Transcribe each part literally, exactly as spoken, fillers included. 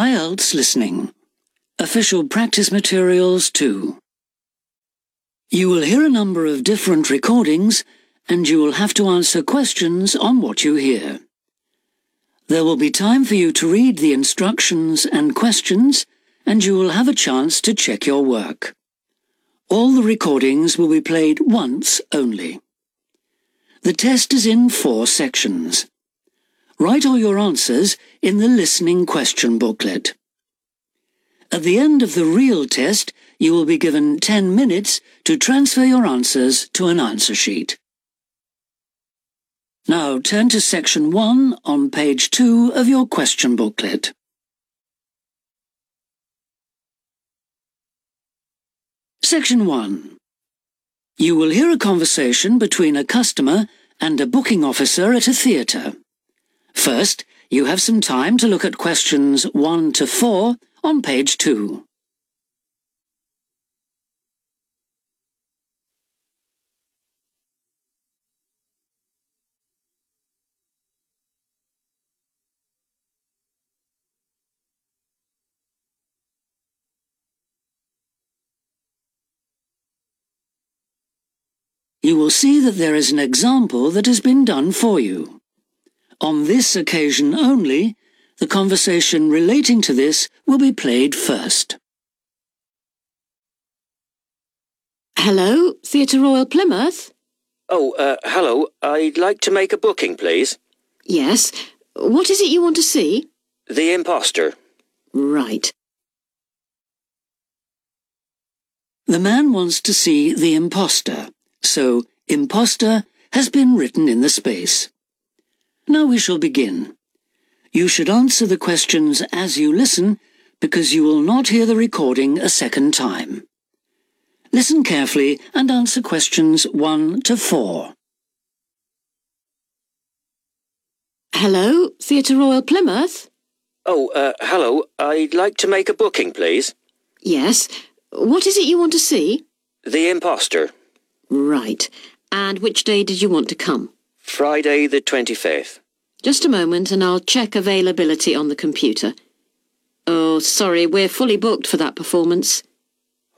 I E L T S Listening. Official practice materials too. You will hear a number of different recordings and you will have to answer questions on what you hear. There will be time for you to read the instructions and questions, and you will have a chance to check your work. All the recordings will be played once only. The test is in four sections. Write all your answers in the listening question booklet. At the end of the real test, you will be given ten minutes to transfer your answers to an answer sheet. Now turn to section one on page two of your question booklet. Section one. You will hear a conversation between a customer and a booking officer at a theatre. First, you have some time to look at questions one to four on page two. You will see that there is an example that has been done for you. On this occasion only, the conversation relating to this will be played first. Hello, Theatre Royal Plymouth? Oh, uh, hello. I'd like to make a booking, please. Yes. What is it you want to see? The Imposter. Right. The man wants to see The Imposter. So, imposter has been written in the space. Now we shall begin. You should answer the questions as you listen, because you will not hear the recording a second time. Listen carefully and answer questions one to four. Hello, Theatre Royal Plymouth? Oh, uh, hello. I'd like to make a booking, please. Yes. What is it you want to see? The Imposter. Right. And which day did you want to come? Friday the twenty-fifth. Just a moment and I'll check availability on the computer. Oh, sorry, we're fully booked for that performance.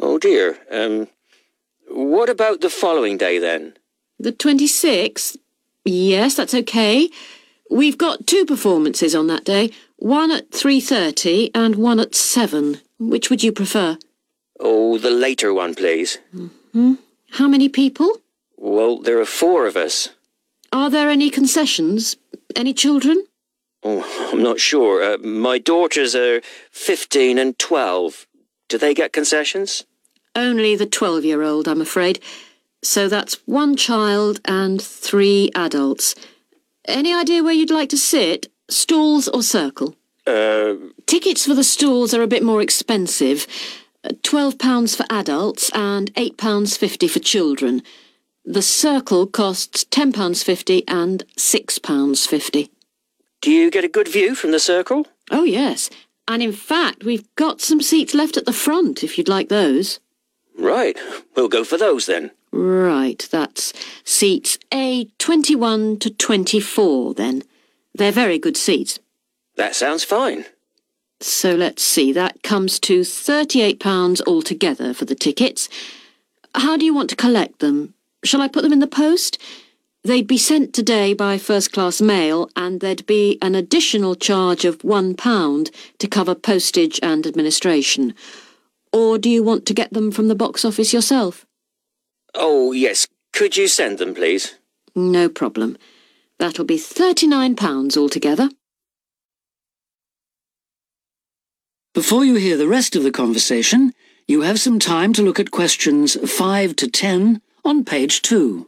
Oh dear. Um, what about the following day then? The twenty-sixth? Yes, that's okay. We've got two performances on that day, one at three thirty and one at seven. Which would you prefer? Oh, the later one, please. Mm-hmm. How many people? Well, there are four of us. Are there any concessions? Any children? Oh, I'm not sure. Uh, my daughters are fifteen and twelve. Do they get concessions? Only the twelve-year-old, I'm afraid. So that's one child and three adults. Any idea where you'd like to sit? Stalls or circle? Uh... Tickets for the stalls are a bit more expensive. twelve pounds for adults and eight pounds fifty for children. The circle costs ten pounds fifty and six pounds fifty. Do you get a good view from the circle? Oh, yes. And in fact, we've got some seats left at the front, if you'd like those. Right. We'll go for those, then. Right. That's seats A twenty-one to twenty-four, then. They're very good seats. That sounds fine. So let's see, that comes to thirty-eight pounds altogether for the tickets. How do you want to collect them? Shall I put them in the post? They'd be sent today by first-class mail, and there'd be an additional charge of one pound to cover postage and administration. Or do you want to get them from the box office yourself? Oh, yes. Could you send them, please? No problem. That'll be thirty-nine pounds altogether. Before you hear the rest of the conversation, you have some time to look at questions five to ten on page two.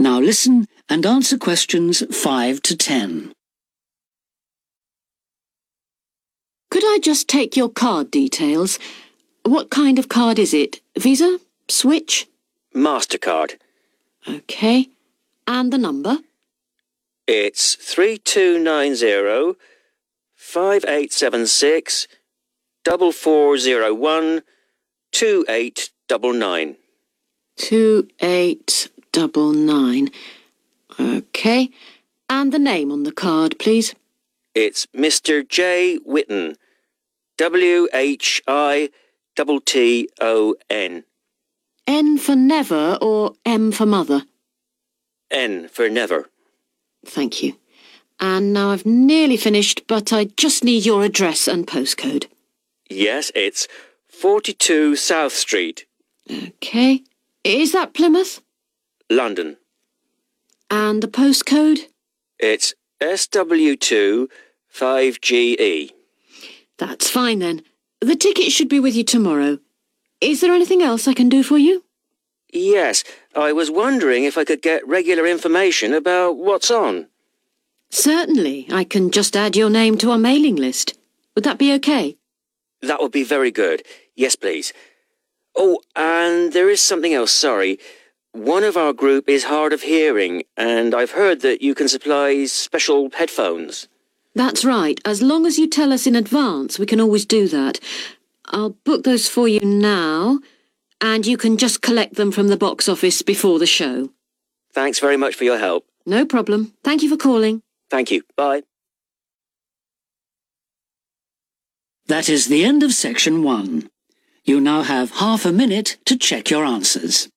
Now listen and answer questions five to ten. Could I just take your card details? What kind of card is it? Visa? Switch? MasterCard. Okay. And the number? It's three two nine zero, five eight seven six, four four zero one, two eight double nine. two eight double nine. Okay. And the name on the card, please. It's Mister J. Whitton. W H I T T O N. N for never or M for mother? N for never. Thank you. And now I've nearly finished, but I just need your address and postcode. Yes, it's forty-two South Street. OK. Is that Plymouth? London. And the postcode? It's S W two five G E. That's fine, then. The ticket should be with you tomorrow. Is there anything else I can do for you? Yes, I was wondering if I could get regular information about what's on. Certainly. I can just add your name to our mailing list. Would that be okay? That would be very good. Yes, please. Oh, and there is something else, sorry. One of our group is hard of hearing, and I've heard that you can supply special headphones. That's right. As long as you tell us in advance, we can always do that. I'll book those for you now, and you can just collect them from the box office before the show. Thanks very much for your help. No problem. Thank you for calling. Thank you. Bye. That is the end of section one. You now have half a minute to check your answers.